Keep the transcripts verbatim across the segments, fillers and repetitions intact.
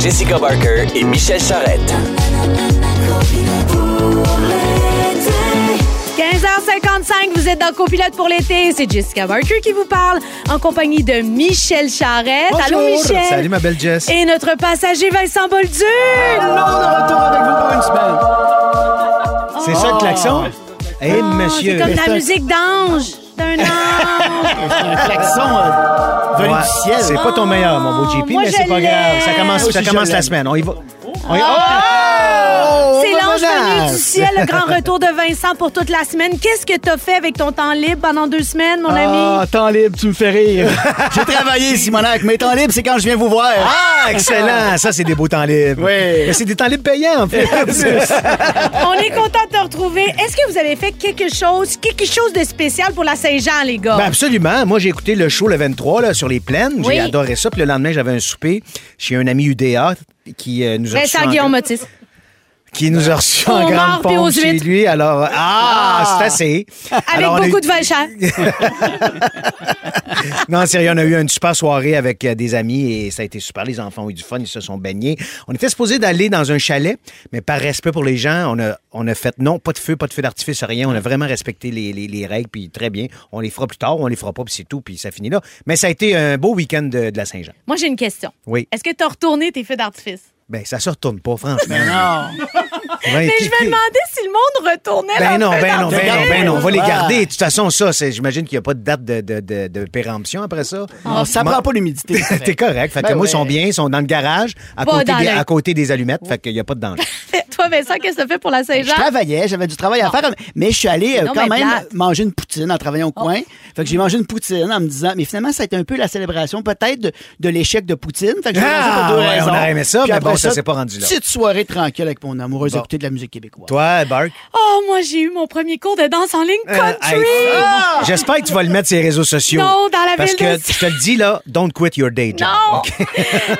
Jessica Barker et Michel Charrette. quinze heures cinquante-cinq, vous êtes dans Copilote pour l'été. C'est Jessica Barker qui vous parle en compagnie de Michel Charrette. Bonjour. Allô Michel. Salut ma belle Jess. Et notre passager Vincent Bolduc. Allô, on est retour avec vous pour une semaine. Oh. C'est ça le klaxon? Oh, hey, monsieur. C'est comme la musique d'ange. D'un ange. Un klaxon hein, venu ouais, du ciel. C'est pas ton meilleur, mon beau J P, moi, mais c'est pas grave. Ça commence, oh, ça commence la semaine. On y va. On y... Oh! Oh! C'est l'ange venu du ciel, le grand retour de Vincent pour toute la semaine. Qu'est-ce que t'as fait avec ton temps libre pendant deux semaines, mon ami? Ah, temps libre, tu me fais rire. J'ai travaillé, Simonac, mais temps libre, c'est quand je viens vous voir. Ah, excellent! Ça, c'est des beaux temps libres. Oui. Mais c'est des temps libres payants, en fait. On est content de te retrouver. Est-ce que vous avez fait quelque chose, quelque chose de spécial pour la Saint-Jean, les gars? Ben absolument. Moi, j'ai écouté le show le vingt-trois, là, sur les plaines. J'ai oui. adoré ça. Puis le lendemain, j'avais un souper chez un ami U D A qui euh, nous a reçus en... qui nous a reçus en grande pompe chez lui. Alors, ah, ah. c'est assez. Avec Alors, beaucoup eu... de Valchère. Non, sérieux, on a eu une super soirée avec des amis et ça a été super. Les enfants ont eu du fun, ils se sont baignés. On était supposés d'aller dans un chalet, mais par respect pour les gens, on a, on a fait non, pas de feu, pas de feu d'artifice, rien. On a vraiment respecté les, les, les règles, puis très bien. On les fera plus tard, on les fera pas, puis c'est tout, puis ça finit là. Mais ça a été un beau week-end de, de la Saint-Jean. Moi, j'ai une question. Oui. Est-ce que tu as retourné tes feux d'artifice? Ben, ça se retourne pas, franchement. Non. Mais je me demandais si le monde retournait. Ben non, ben non, ben non, ben non. On va les garder. De toute façon, ça, c'est, j'imagine qu'il n'y a pas de date de, de, de, de péremption après ça. Oh, ça prend pas l'humidité. T'es correct. Fait que ben moi, ouais. ils sont bien, ils sont dans le garage, à, bon, côté, des, à côté des allumettes. Fait qu'il n'y a pas de danger. Toi, Vincent, qu'est-ce que ça fait pour la Saint-Jean? Je travaillais, j'avais du travail à faire, mais je suis allé euh, non, quand même plate. manger une poutine en travaillant au oh. coin. Fait que j'ai mangé une poutine en me disant, mais finalement, ça a été un peu la célébration peut-être de, de l'échec de Poutine. Fait que j'ai mangé pour deux raisons. On a aimé ça, mais bon, ça s'est pas rendu là. Petite soirée tranquille avec mon amoureuse, écouter de la musique québécoise. Toi, Bark? Oh, moi, j'ai eu mon premier cours de danse en ligne country. Euh, hey, ah! J'espère que tu vas le mettre sur les réseaux sociaux. Non, dans la ville de... Parce que je te le dis, là, don't quit your day job. Non! Okay.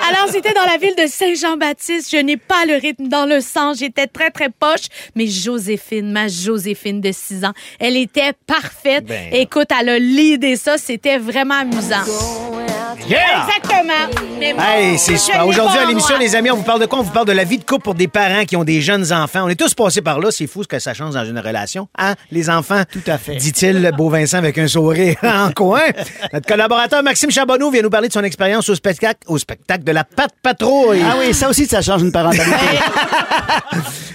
Alors, c'était dans la ville de Saint-Jean-Baptiste. Je n'ai pas le rythme dans le sang. J'étais très, très poche. Mais Joséphine, ma Joséphine de six ans, elle était parfaite. Ben... Écoute, elle a l'idée ça. C'était vraiment amusant. Yeah! Exactement. Mais moi, hey, c'est super. Aujourd'hui, à l'émission, les amis, on vous parle de quoi? On vous parle de la vie de couple pour des parents qui ont des jeunes enfants. On est tous passés par là. C'est fou ce que ça change dans une relation. Hein, les enfants? Tout à fait. Dit-il, beau Vincent, avec un sourire en coin. Notre collaborateur Maxime Charbonneau vient nous parler de son expérience au spectacle, au spectacle de la Pat-Patrouille. Ah oui, ça aussi, ça change une parentalité.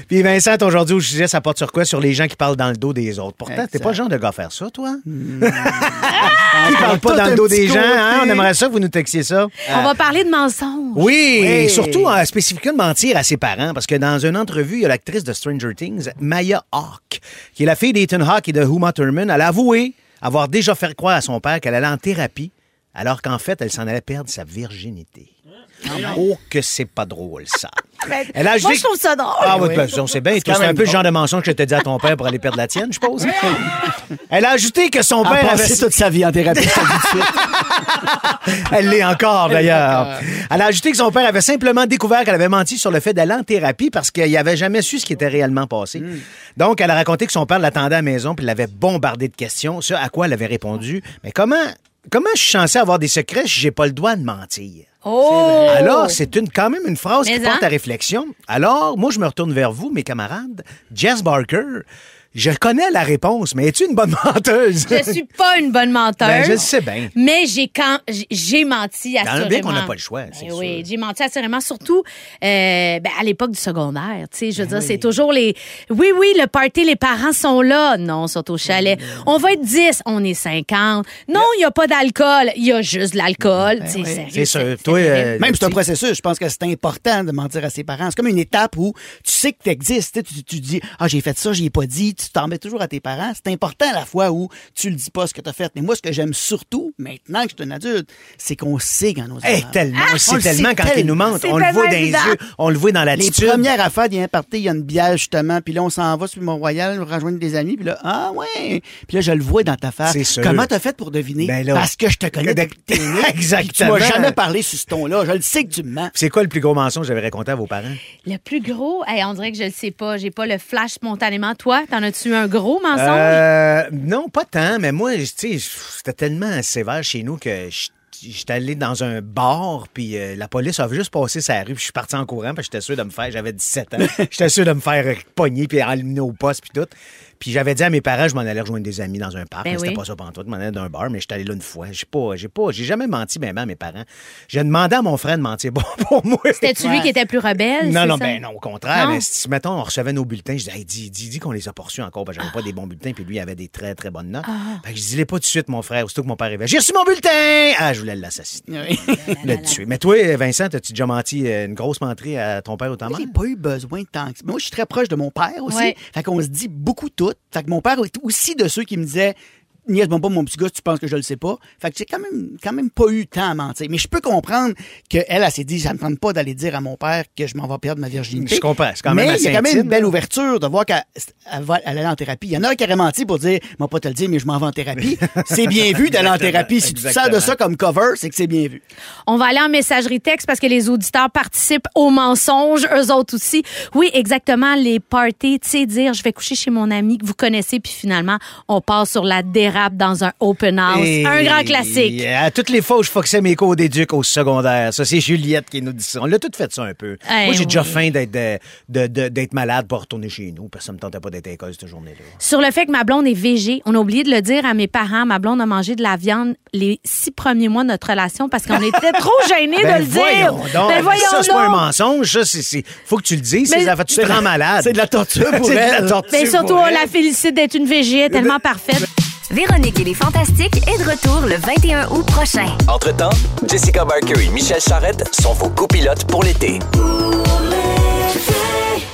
Puis Vincent, aujourd'hui, je disais, ça porte sur quoi? Sur les gens qui parlent dans le dos des autres. Pourtant, exact. T'es pas le genre de gars à faire ça, toi? Mmh. Qui parle pas dans le dos des gens, hein? On aimerait ça que vous nous textiez ça. On euh... va parler de mensonges. Oui, oui. Et surtout, euh, spécifiquement, de mentir à ses parents, parce que dans une entrevue, il y a l'actrice de Stranger Things, Maya Hawke, qui est la fille d'Ethan Hawke et de Uma Thurman. Elle a avoué avoir déjà fait croire à son père qu'elle allait en thérapie, alors qu'en fait, elle s'en allait perdre sa virginité. Oh, que c'est pas drôle, ça. Elle a, je Moi, dis... je trouve ça drôle. Ah oui, ben, on sait bien. C'est, c'est un peu drôle. Le genre de mensonge que je te dis à ton père pour aller perdre la tienne, je suppose. Elle a ajouté que son père avait... toute sa vie en thérapie. Elle l'est encore, d'ailleurs. Elle a ajouté que son père avait simplement découvert qu'elle avait menti sur le fait d'aller en thérapie parce qu'il n'avait jamais su ce qui était réellement passé. Mm. Donc, elle a raconté que son père l'attendait à la maison puis l'avait bombardé de questions, ce à quoi elle avait répondu. Mais comment... Comment je suis censé avoir des secrets si j'ai pas le droit de mentir? Oh! Alors, c'est une, quand même une phrase mais qui hein? porte à réflexion. Alors, moi, je me retourne vers vous, mes camarades. Jess Barker, je connais la réponse, mais es-tu une bonne menteuse? Je suis pas une bonne menteuse. Ben, je le sais bien. Mais j'ai, quand, j'ai menti assurément. Dans le bien qu'on n'a pas le choix, c'est ben sûr. Oui, j'ai menti assurément, surtout euh, ben, à l'époque du secondaire. Tu sais, je veux dire, oui. c'est toujours les... Oui, oui, le party, les parents sont là. Non, ils sont au chalet. Oui. On va être dix, on est cinquante. Non, il n'y a pas d'alcool. Il y a juste de l'alcool. Ben, oui. sérieux, c'est sûr. C'est, Toi, c'est euh, même c'est un processus. Je pense que c'est important de mentir à ses parents. C'est comme une étape où tu sais que t'existes. Tu, tu dis, ah, j'ai fait ça, j'y ai pas dit. Tu t'en mets toujours à tes parents. C'est important la fois où tu le dis pas ce que t'as fait. Mais moi, ce que j'aime surtout, maintenant que je suis un adulte, c'est qu'on sait quand nos enfants... Hey, tellement, ah, on sait tellement quand ils nous mentent. On le voit dans les yeux, on le voit dans l'attitude. Les premières affaires, il y a un party, il y a une bière, justement, puis là, on s'en va sur Mont-Royal, rejoindre des amis, puis là, ah ouais! Puis là, je le vois dans ta face. C'est sûr. Comment t'as fait pour deviner? Ben là, parce que je te connais depuis que t'es né. Exactement. Tu m'as jamais parlé sur ce ton-là. Je le sais que tu me mens. C'est quoi le plus gros mensonge que j'avais raconté à vos parents? Le plus gros? Hey, on dirait que je le sais pas. J'ai pas le flash spontanément. Toi, t'en as-tu un gros mensonge? Euh, non, pas tant, mais moi, tu sais, c'était tellement sévère chez nous que je j'étais allé dans un bar, puis euh, la police a juste passé sa rue, puis je suis parti en courant, parce que j'étais sûr de me faire, j'avais dix-sept ans, j'étais sûr de me faire pogner, puis allumer au poste, puis tout. Puis j'avais dit à mes parents, je m'en allais rejoindre des amis dans un parc, ben mais oui. C'était pas ça pantoute, je m'en allais dans un bar, mais j'étais allé là une fois. J'ai pas, j'ai pas, j'ai jamais menti ben ben à mes parents. J'ai demandé à mon frère de mentir bon pour moi. C'était-tu ouais. lui qui était plus rebelle? Non, non, ça? Ben non, au contraire. Non. Mais si, mettons, on recevait nos bulletins, je disais, hey, dis, dis, dis qu'on les a poursuis encore, parce que j'avais ah. pas des bons bulletins, puis lui, il avait des très, très bonnes notes. Ah. Fait que je disais les pas tout de suite, mon frère, aussitôt que mon père arrivait, j'ai reçu mon bulletin! Ah, je voulais l'assassiner. Oui. Le tuer. Mais toi, Vincent, as-tu déjà menti une grosse menterie à ton père ou ta mère? J'ai pas eu besoin de tant que ça. Moi, je suis très proche de mon père aussi. Ouais. Fait qu'on se dit beaucoup tout. Fait que mon père était aussi de ceux qui me disaient « Niaise, bon, pas mon petit gars, tu penses que je le sais pas. » Fait que j'ai quand même, quand même pas eu tant à mentir. Mais je peux comprendre qu'elle, elle, elle s'est dit « Ça me tente pas d'aller dire à mon père que je m'en vais perdre ma virginité. » Je comprends, c'est quand même assez intime. Mais il y a quand même une belle ouverture de voir qu'elle elle va aller en thérapie. Il y en a un qui a menti pour dire « Moi, pas te le dire, mais je m'en vais en thérapie. » C'est bien vu d'aller en thérapie. Si tu sers de ça comme cover, c'est que c'est bien vu. On va aller en messagerie texte parce que les auditeurs participent aux mensonges, eux autres aussi. Oui, exactement, les parties, tu sais, dire « Je vais coucher chez mon ami que vous connaissez. » Puis finalement, on part sur la dérapie dans un open house. Et un grand classique. À toutes les fois où je foxais mes cours d'éduc au secondaire, ça, c'est Juliette qui nous dit ça. On l'a toutes fait ça un peu. Hey, moi, j'ai oui. déjà faim d'être, de, de, de, d'être malade pour retourner chez nous parce que ça me tentait pas d'être à l'école cette journée-là. Sur le fait que ma blonde est V G, on a oublié de le dire à mes parents. Ma blonde a mangé de la viande les six premiers mois de notre relation parce qu'on était trop gênés ben de le dire. Donc, ben voyons ça, c'est donc. Pas un mensonge. Ça, c'est, c'est... faut que tu le dises. Mais... C'est... Tu te rends malade. C'est de la torture pour elle. C'est de la torture Mais surtout, pour on elle. La félicite d'être une V G tellement parfaite. Véronique et les Fantastiques est de retour le vingt et un août prochain. Entre-temps, Jessica Barker et Michel Charrette sont vos copilotes pour l'été.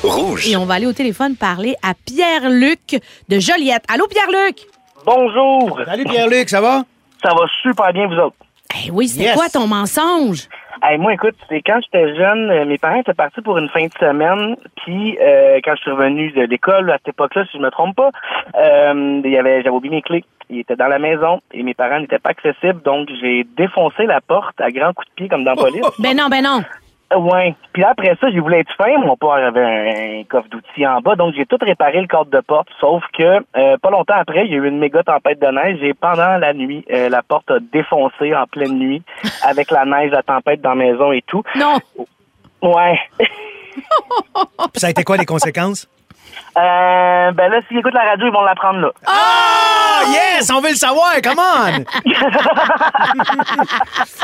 Rouge. Et on va aller au téléphone parler à Pierre-Luc de Joliette. Allô, Pierre-Luc? Bonjour. Salut, Pierre-Luc, ça va? Ça va super bien, vous autres. Eh hey, oui, c'était yes. quoi ton mensonge? Hey, moi, écoute, c'est quand j'étais jeune, mes parents étaient partis pour une fin de semaine, puis euh, quand je suis revenu de l'école, à cette époque-là, si je me trompe pas, euh, y avait, j'avais oublié mes clés. Ils étaient dans la maison et mes parents n'étaient pas accessibles, donc j'ai défoncé la porte à grands coups de pied comme dans la police. Ben non, ben non! Oui. Puis après ça, j'ai voulu être fin. Mon père avait un, un coffre d'outils en bas, donc j'ai tout réparé le cadre de porte. Sauf que euh, pas longtemps après, il y a eu une méga tempête de neige et pendant la nuit, euh, la porte a défoncé en pleine nuit avec la neige, la tempête dans la maison et tout. Non! Ouais. Puis ça a été quoi les conséquences? Euh, ben là, s'ils écoutent la radio, ils vont l'apprendre là. Ah, oh, yes! On veut le savoir, come on!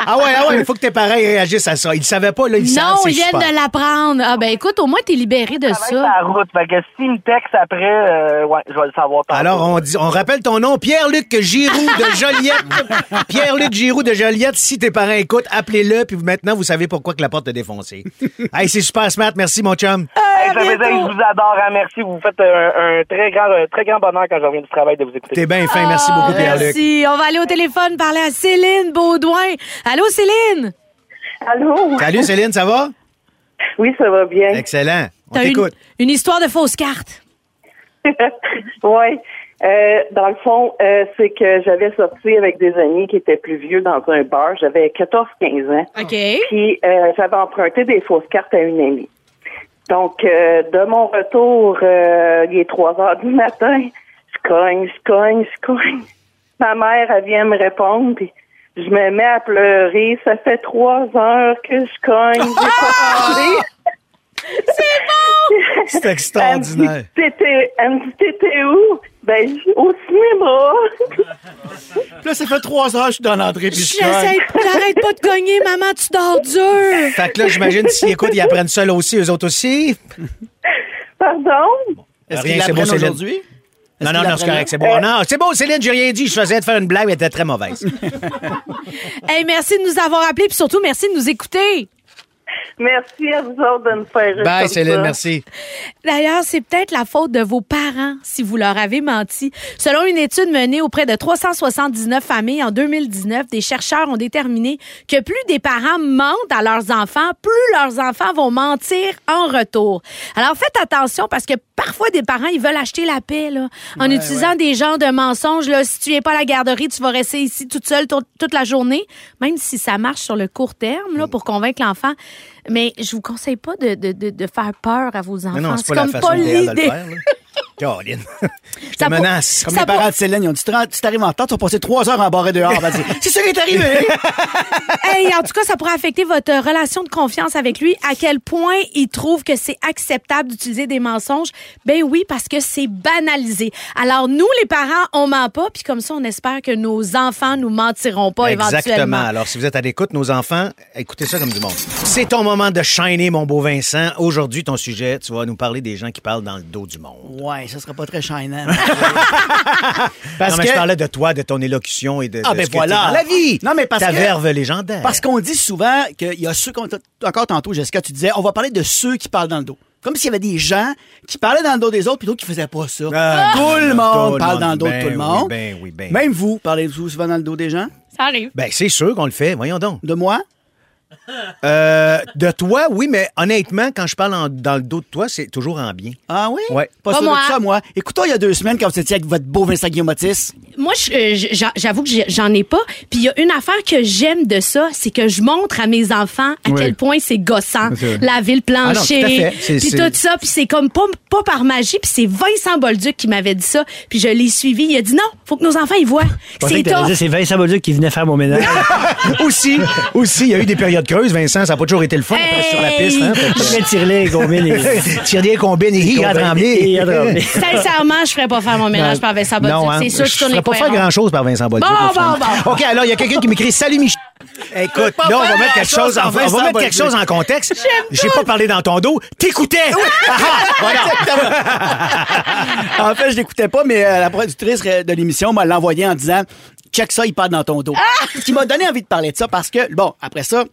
ah ouais, ah ouais, il faut que tes parents réagissent à ça. Ils ne savaient pas, là, ils savent. Non, ils viennent de l'apprendre. Ah ben écoute, au moins, t'es libéré de ça. Ça va être la route, parce que s'ils me textent après, euh, ouais, je vais le savoir. Alors, on, dit, on rappelle ton nom, Pierre-Luc Giroux de Joliette. Pierre-Luc Giroux de Joliette, si tes parents écoutent, appelez-le, puis maintenant, vous savez pourquoi que la porte est défoncée. Hey, c'est super smart, merci mon chum. Hey, ça veut dire que je vous adore, hein, merci. Vous faites un, un, très grand, un très grand bonheur quand je reviens du travail de vous écouter. T'es bien fin. Merci beaucoup, Pierre-Luc. Merci. On va aller au téléphone parler à Céline Beaudoin. Allô, Céline? Allô? Salut, Céline, ça va? Oui, ça va bien. Excellent. On T'as t'écoute. Une, une histoire de fausse carte. Oui. Euh, dans le fond, euh, c'est que j'avais sorti avec des amis qui étaient plus vieux dans un bar. J'avais quatorze quinze ans. OK. Puis euh, j'avais emprunté des fausses cartes à une amie. Donc, euh, de mon retour, euh, il est trois heures du matin, je cogne, je cogne, je cogne. Ma mère, elle vient me répondre, puis je me mets à pleurer. Ça fait trois heures que je cogne, j'ai pas parlé. C'est bon! C'est extraordinaire. Elle me dit, t'étais, elle me dit, t'étais où? Ben, au cinéma. Là, ça fait trois heures que je suis dans l'entrée puis je cogne. J'arrête pas de cogner, maman, tu dors dur. Fait que là, j'imagine s'ils écoutent, ils apprennent seuls aussi, eux autres aussi. Pardon? Bon. Est-ce rien, c'est bon aujourd'hui? Est-ce non, non, non, c'est correct, c'est bon. Euh... Non, c'est bon, Céline, j'ai rien dit. Je faisais de faire une blague, mais elle était très mauvaise. Hey, merci de nous avoir appelés, puis surtout, merci de nous écouter. Merci à vous autres de me faire. Bye, Céline, ça. Merci. D'ailleurs, c'est peut-être la faute de vos parents si vous leur avez menti. Selon une étude menée auprès de trois cent soixante-dix-neuf familles en deux mille dix-neuf, des chercheurs ont déterminé que plus des parents mentent à leurs enfants, plus leurs enfants vont mentir en retour. Alors, faites attention parce que parfois, des parents, ils veulent acheter la paix là, en ouais, utilisant ouais. des genres de mensonges. Là, si tu viens pas à la garderie, tu vas rester ici toute seule t- toute la journée, même si ça marche sur le court terme là, pour convaincre l'enfant. Mais je vous conseille pas de, de, de, de faire peur à vos enfants. Non, non, c'est, c'est pas comme la façon pas l'idée. De le faire, là. Caroline. Je te menace. Comme les parents de Céline, ils ont dit, tu t'arrives en temps, tu vas passer trois heures en barré dehors. Vas-y. C'est ça qui est arrivé. Hey, en tout cas, ça pourrait affecter votre relation de confiance avec lui. À quel point il trouve que c'est acceptable d'utiliser des mensonges? Ben oui, parce que c'est banalisé. Alors, nous, les parents, on ment pas, puis comme ça, on espère que nos enfants nous mentiront pas. Exactement. Éventuellement. Exactement. Alors, si vous êtes à l'écoute, nos enfants, écoutez ça comme du monde. C'est ton moment de shiner, mon beau Vincent. Aujourd'hui, ton sujet, tu vas nous parler des gens qui parlent dans le dos du monde. Ouais. Ça serait pas très shinant. Parce non, mais que... je parlais de toi, de ton élocution et de, ah, de ben ce voilà. que tu la vie. Non, mais parce ta que... verve légendaire. Parce qu'on dit souvent qu'il y a ceux qu'on... Encore tantôt, Jessica, tu disais, on va parler de ceux qui parlent dans le dos. Comme s'il y avait des gens qui parlaient dans le dos des autres puis d'autres qui faisaient pas ça. Ah, tout le monde tout parle le monde, dans le dos ben, de tout le monde. Oui, ben, oui, ben. Même vous, parlez-vous souvent dans le dos des gens? Ça arrive. Ben, c'est sûr qu'on le fait. Voyons donc. De moi? Euh, de toi, oui, mais honnêtement, quand je parle en, dans le dos de toi, c'est toujours en bien. Ah oui? Ouais. Pas, pas sûr moi. De ça, moi. Écoutons, il y a deux semaines, quand vous étiez avec votre beau Vincent Guillaume-Otis. Moi, je, je, j'avoue que j'en ai pas. Puis il y a une affaire que j'aime de ça, c'est que je montre à mes enfants à oui. quel point c'est gossant. C'est la ville planchée, puis tout ça. Puis c'est comme pas, pas par magie. Puis c'est Vincent Bolduc qui m'avait dit ça. Puis je l'ai suivi. Il a dit non, faut que nos enfants y voient. C'est toi. C'est Vincent Bolduc qui venait faire mon ménage. Aussi, aussi, il y a eu des périodes creuse, Vincent, ça n'a pas toujours été le fun hey! Après, sur la piste. Hein, je vais tirer les combines et... tirer les combines et rire à trembler. Sincèrement, je ne ferais pas faire mon ménage non. par Vincent Bolduc. Hein? C'est sûr que je ne ferais pas faire grand-chose par Vincent Bolduc. Bon, bon, bon. OK, alors, il y a quelqu'un qui m'écrit « Salut, Michel ». Écoute, là, on va mettre quelque chose en, on va mettre quelque chose en contexte. J'aime J'ai pas parlé dans ton dos. T'écoutais! Oui. Ah, voilà. En fait, je l'écoutais pas, mais la productrice de l'émission m'a l'envoyé en disant « Check ça, il parle dans ton dos ah! ». Ce qui m'a donné envie de parler de ça parce que, bon, après ça,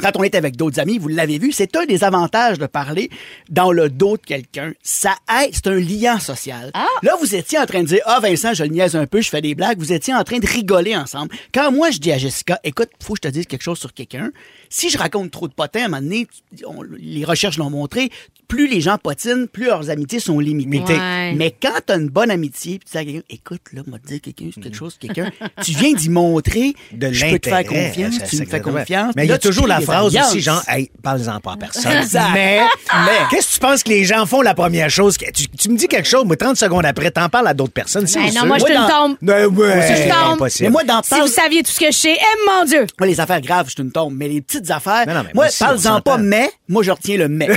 quand on est avec d'autres amis, vous l'avez vu, c'est un des avantages de parler dans le dos de quelqu'un. Ça aide, c'est un lien social. Ah. Là, vous étiez en train de dire « Ah, Vincent, je le niaise un peu, je fais des blagues. » Vous étiez en train de rigoler ensemble. Quand moi, je dis à Jessica « Écoute, faut que je te dise quelque chose sur quelqu'un. » Si je raconte trop de potins, à un moment donné, on, les recherches l'ont montré, plus les gens potinent, plus leurs amitiés sont limitées. Ouais. Mais quand t'as une bonne amitié, puis tu dis à quelqu'un « Écoute, là, moi, te dire quelqu'un, c'est quelque chose, quelqu'un. » Tu viens d'y montrer « Je peux te faire confiance, ça, tu me fais confiance. » Mais il y a toujours la phrase aussi, genre, hey, parle-en pas à personne. mais, mais, qu'est-ce que tu penses que les gens font la première chose? Tu, tu me dis quelque chose, moi, trente secondes après, t'en parles à d'autres personnes. C'est ben non, moi, je te le tombe. Mais ouais, moi, je tombe. Moi, dans si vous saviez tout ce que je sais, eh, mon Dieu! Moi, les affaires graves, je te le tombe. Mais les petites affaires, non, non, moi, si parle-en pas, mais, moi, je retiens le mais.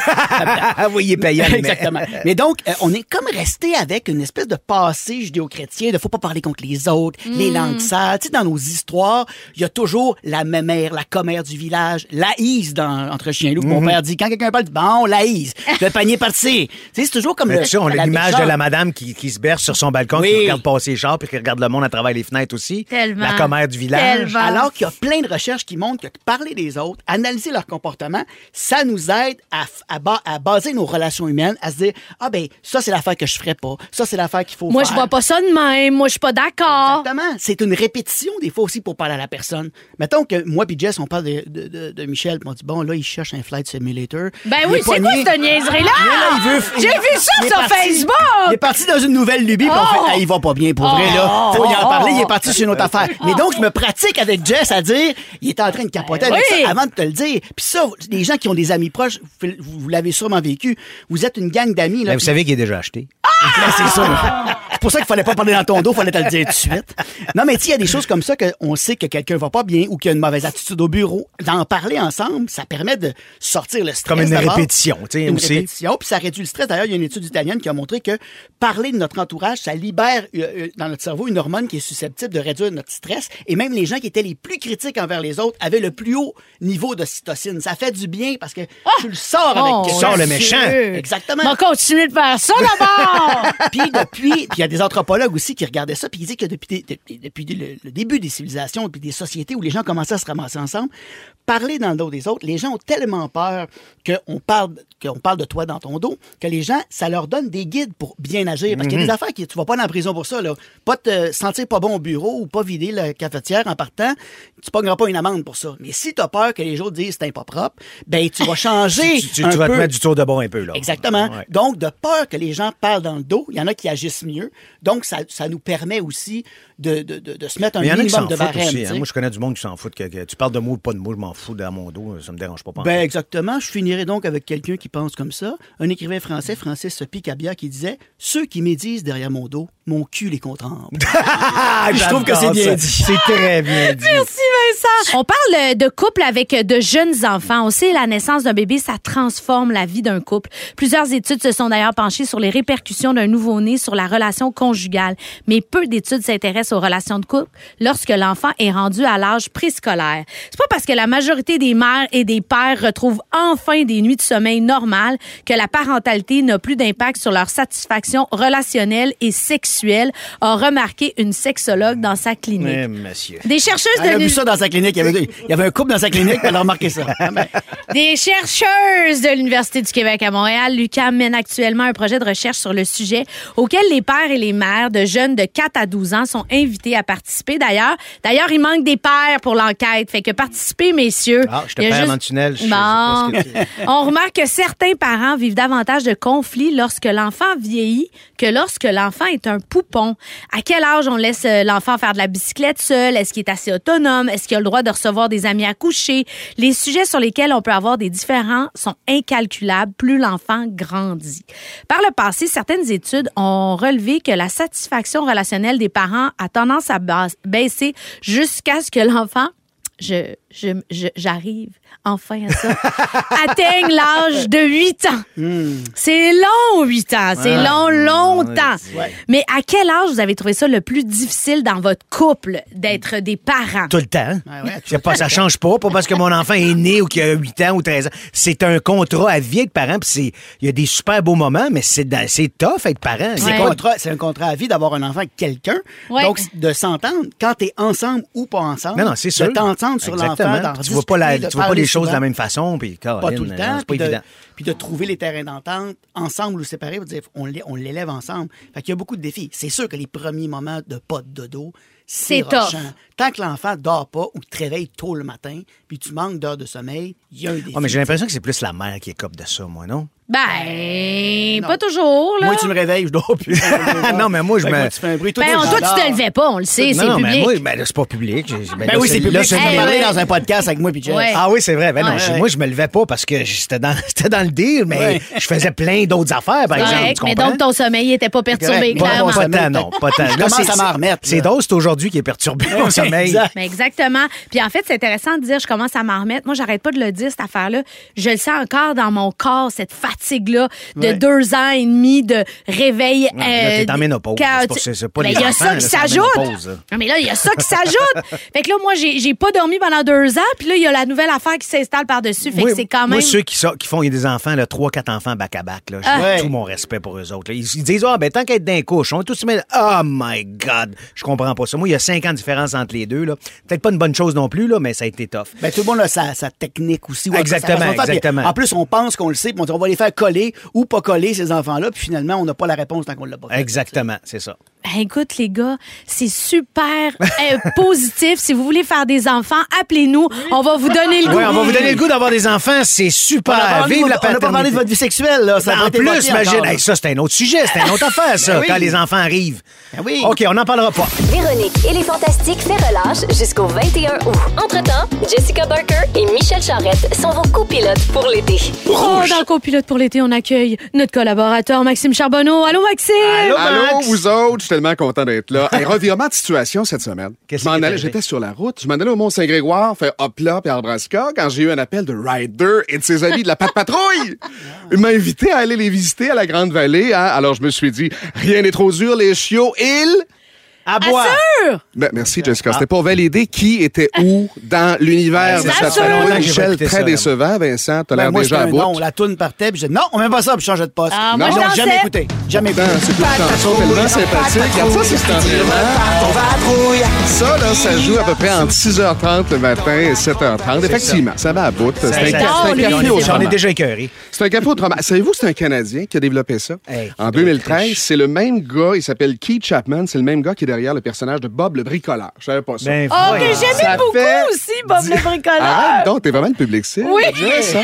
Oui, il est payant. Exactement. Mais donc, euh, on est comme resté avec une espèce de passé judéo-chrétien de faut pas parler contre les autres, mm. les langues sales. Tu sais, dans nos histoires, il y a toujours la mémère, la commère du village, la hisse dans entre chiens et loup. Mm-hmm. Mon père dit quand quelqu'un parle, bon, la hisse, le panier parti. C'est toujours comme le, sûr, on a l'image de la madame qui, qui se berce sur son balcon, oui. qui regarde passer les chars puis qui regarde le monde à travers les fenêtres aussi. Tellement. La commère du village. Tellement. Alors qu'il y a plein de recherches qui montrent que parler des autres, analyser leur comportement, ça nous aide à, à, bas, à baser nos relations humaines, à se dire ah ben ça c'est l'affaire que je ferais pas, ça c'est l'affaire qu'il faut. Moi faire. Je vois pas ça de même, moi je suis pas d'accord. Exactement. C'est une répétition des fois aussi pour parler à la personne. Mettons que moi puis Jess on parle de, de, de, de Michel, puis on dit bon là il cherche un flight simulator. Ben oui, c'est quoi cette niaiserie là? J'ai vu ça sur Facebook. Il est parti dans une nouvelle lubie, puis on fait ah, il va pas bien pour vrai là. Faut y en parler, il est parti sur une autre affaire. Mais donc je me pratique avec Jess à dire il est en train de capoter avec ça avant de te le dire. Puis ça les gens qui ont des amis proches, vous l'avez sûrement vécu. Vous êtes une gang d'amis là. Vous savez qu'il est déjà acheté. Ah! C'est ça. C'est pour ça qu'il fallait pas parler dans ton dos, il fallait te le dire tout de suite. Non, mais il y a des choses comme ça qu'on sait que quelqu'un va pas bien ou qu'il y a une mauvaise attitude au bureau. D'en parler ensemble, ça permet de sortir le stress. Comme une d'abord. répétition, tu sais, aussi. Une répétition, puis ça réduit le stress. D'ailleurs, il y a une étude italienne qui a montré que parler de notre entourage, ça libère euh, dans notre cerveau une hormone qui est susceptible de réduire notre stress. Et même les gens qui étaient les plus critiques envers les autres avaient le plus haut niveau de cytocine. Ça fait du bien parce que ah! tu le sors avec oh, quelqu'un. Tu sors le méchant. Exactement. On continue de faire ça d'abord. Puis depuis... Puis il y a des anthropologues aussi qui regardaient ça, puis ils disaient que depuis, des, depuis le, le début des civilisations, depuis des sociétés où les gens commençaient à se ramasser ensemble, parler dans le dos des autres, les gens ont tellement peur qu'on parle, qu'on parle de toi dans ton dos, que les gens, ça leur donne des guides pour bien agir. Parce qu'il y a des affaires que tu vas pas dans la prison pour ça, là. Pas te sentir pas bon au bureau ou pas vider la cafetière en partant, tu pogneras pas une amende pour ça. Mais si tu as peur que les autres disent c'est pas propre, ben tu vas changer. tu tu, un tu vas peu. te mettre du tour de bon un peu, là. Exactement. Ouais. Donc, de peur que les gens parlent dans le dos, il y en a qui agissent mieux. Donc, ça, ça nous permet aussi de, de, de, de se mettre un minimum de barème. Aussi, hein? Moi, je connais du monde qui s'en fout. Que, que, tu parles de mots ou pas de mots, je m'en fous. Dans mon dos, ça ne me dérange pas. Ben exactement. Je finirai donc avec quelqu'un qui pense comme ça. Un écrivain français, Francis Picabia, qui disait « Ceux qui médisent derrière mon dos, mon cul les contrempe. » Je trouve que c'est bien dit. C'est très bien dit. Merci Vincent. On parle de couple avec de jeunes enfants. On sait la naissance d'un bébé, ça transforme la vie d'un couple. Plusieurs études se sont d'ailleurs penchées sur les répercussions d'un nouveau-né sur la relation conjugale. Mais peu d'études s'intéressent aux relations de couple lorsque l'enfant est rendu à l'âge préscolaire. C'est pas parce que la majorité des mères et des pères retrouvent enfin des nuits de sommeil normales que la parentalité n'a plus d'impact sur leur satisfaction relationnelle et sexuelle, a remarqué une sexologue dans sa clinique. Oui, monsieur. Des chercheuses elle de... a vu ça dans sa clinique. Il y avait, il y avait un couple dans sa clinique, elle a remarqué ça. Des chercheuses de l'Université du Québec à Montréal, l'U Q A M mène actuellement un projet de recherche sur le sujet auquel les pères et les mères de jeunes de quatre à douze ans sont invités à participer. D'ailleurs, d'ailleurs, il manque des pères pour l'enquête. Fait que participez, messieurs. Ah, je te perds juste... dans le tunnel. Je bon. Sais pas ce que tu... On remarque que certains parents vivent davantage de conflits lorsque l'enfant vieillit que lorsque l'enfant est un poupon. À quel âge on laisse l'enfant faire de la bicyclette seul? Est-ce qu'il est assez autonome? Est-ce qu'il a le droit de recevoir des amis à coucher? Les sujets sur lesquels on peut avoir des différends sont incalculables plus l'enfant grandit. Par le passé, certaines études ont relevé que la satisfaction relationnelle des parents a tendance à baisser jusqu'à ce que l'enfant Je, je, je, j'arrive enfin à ça. Atteigne l'âge de huit ans. Mmh. C'est long, huit ans. C'est ah, long, longtemps. Ouais. Mais à quel âge vous avez trouvé ça le plus difficile dans votre couple d'être des parents? Tout le temps. Ah ouais, tout pas, ça change pas. Pas parce que mon enfant est né ou qu'il a huit ans ou treize ans. C'est un contrat à vie de parent. Il y a des super beaux moments, mais c'est, dans, c'est tough être parent. Ouais. C'est, contrat, c'est un contrat à vie d'avoir un enfant avec quelqu'un. Ouais. Donc, de s'entendre quand t'es ensemble ou pas ensemble. Non, non, c'est sûr. Sur l'enfant, tu vois pas la, tu vois pas les choses de la même façon, puis Caroline, pas tout le temps, c'est pas évident. Puis de trouver les terrains d'entente ensemble ou séparés, on l'élève ensemble. Fait qu'il y a beaucoup de défis. C'est sûr que les premiers moments de pas de dodo, c'est, c'est rochant. Tant que l'enfant dort pas ou te réveille tôt le matin, puis tu manques d'heures de sommeil, il y a un défi. Oh, mais j'ai l'impression que c'est plus la mère qui écope de ça, moi, non? Ben, non. Pas toujours, là. Moi, tu me réveilles, je dors plus. Non, mais moi, je me. Ben, tu fais un bruit tout ben, on, toi, tu te levais pas, on le sait, non, c'est non, public. Non, mais moi, ben, c'est pas public. Ben, ben là, oui, c'est, c'est public. Là, je hey, parlais dans un podcast avec moi, puis ouais. Ah oui, c'est vrai. Ben non, ouais, ouais. Moi, je me levais pas parce que j'étais dans, j'étais dans le deal, mais ouais. Je faisais plein d'autres affaires, par ouais, exemple. Tu mais comprends? Donc, ton sommeil était pas perturbé, clairement. Pas tant, non. Pas tant. Là, ça m'a remettre. C'est Dose aujourd'hui qui est perturbé, mon sommeil. Exactement. Puis, en fait, c'est intéressant de dire, je commence à m'en remettre. Moi, j'arrête pas de le dire, cette affaire-là. Je le sens encore dans mon corps, cette fatigue-là de ouais. deux ans et demi de réveil. Euh, là, t'es dans ménopause. C'est pas, c'est, c'est pas mais il y a ça qui s'ajoute. Non, mais là, il y a ça qui s'ajoute. Fait que là, moi, j'ai, j'ai pas dormi pendant deux ans, puis là, il y a la nouvelle affaire qui s'installe par-dessus. Fait oui, que c'est quand même... Moi, ceux qui, sont, qui font des enfants, là, trois, quatre enfants back-à-back, là, j'ai ah. tout mon respect pour eux autres. Là. Ils, ils disent, ah, oh, ben, tant qu'à être d'un couche, on est tous... Oh my God! Je comprends pas ça. Moi, il y a cinq ans de différence entre les deux, là. Peut-être pas une bonne chose non plus, là, mais ça a été tough. Ben, tout le monde a sa, sa technique aussi. Ouais, exactement, ça, exactement. En plus, on pense qu'on le sait, on dit, on va les faire coller ou pas coller, ces enfants-là, puis finalement, on n'a pas la réponse tant qu'on l'a pas fait. Exactement, c'est ça. Ben, écoute, les gars, c'est super euh, positif. Si vous voulez faire des enfants, appelez-nous. On va vous donner le goût. Oui, on va vous donner le goût d'avoir des enfants. C'est super. Vive la paternité. On n'a pas parlé de votre vie sexuelle, là. Ça en plus, imagine. Hey, ça, c'est un autre sujet. C'est une autre affaire, ça, ben oui. Quand les enfants arrivent. Ben oui. OK, on n'en parlera pas. Véronique et les Fantastiques fait relâche jusqu'au vingt et un août. Entre-temps, Jessica Barker et Michel Charrette sont vos copilotes pour l'été. Oh, dans copilote pour l'été, on accueille notre collaborateur Maxime Charbonneau. Allô, Maxime! Allô, Max. Allô vous autres! Je suis tellement content d'être là. Un hey, revirement de situation cette semaine. Qu'est-ce je m'en allais, j'étais sur la route. Je m'en allais au Mont-Saint-Grégoire, faire hop là, puis à Nebraska, quand j'ai eu un appel de Ryder et de ses amis de la Pat-Patrouille. Ils m'ont invité à aller les visiter à la Grande-Vallée. Hein? Alors, je me suis dit, rien n'est trop dur, les chiots, ils... À boire. Ben, merci, Jessica. Ah. C'était pour valider qui était où dans l'univers de cette patrouille. Michel, très ça, décevant. Vincent, t'as ben l'air moi, déjà à bout. Non, la toune partait, puis j'ai dit non, on met pas ça, puis je changeais de poste. Ah, non, moi, jamais écouté. Jamais écouté. C'est une chanson tellement sympathique. Regarde ça, c'est cet entraînement. Ça, là, ça joue à peu près entre six heures trente le matin et sept heures trente. Effectivement, ça va à bout. C'est un café au trauma. J'en ai déjà écœuré. C'est un café au trauma. Savez-vous que c'est un Canadien qui a développé ça? En deux mille treize, c'est le même gars, il s'appelle Keith Chapman, c'est le même gars qui est derrière le personnage de Bob le bricoleur. Je savais pas ça. Ben, oh, que j'aimais beaucoup fait... aussi, Bob le bricoleur. Ah, donc, t'es vraiment le public cible. Oui. Bien, ça.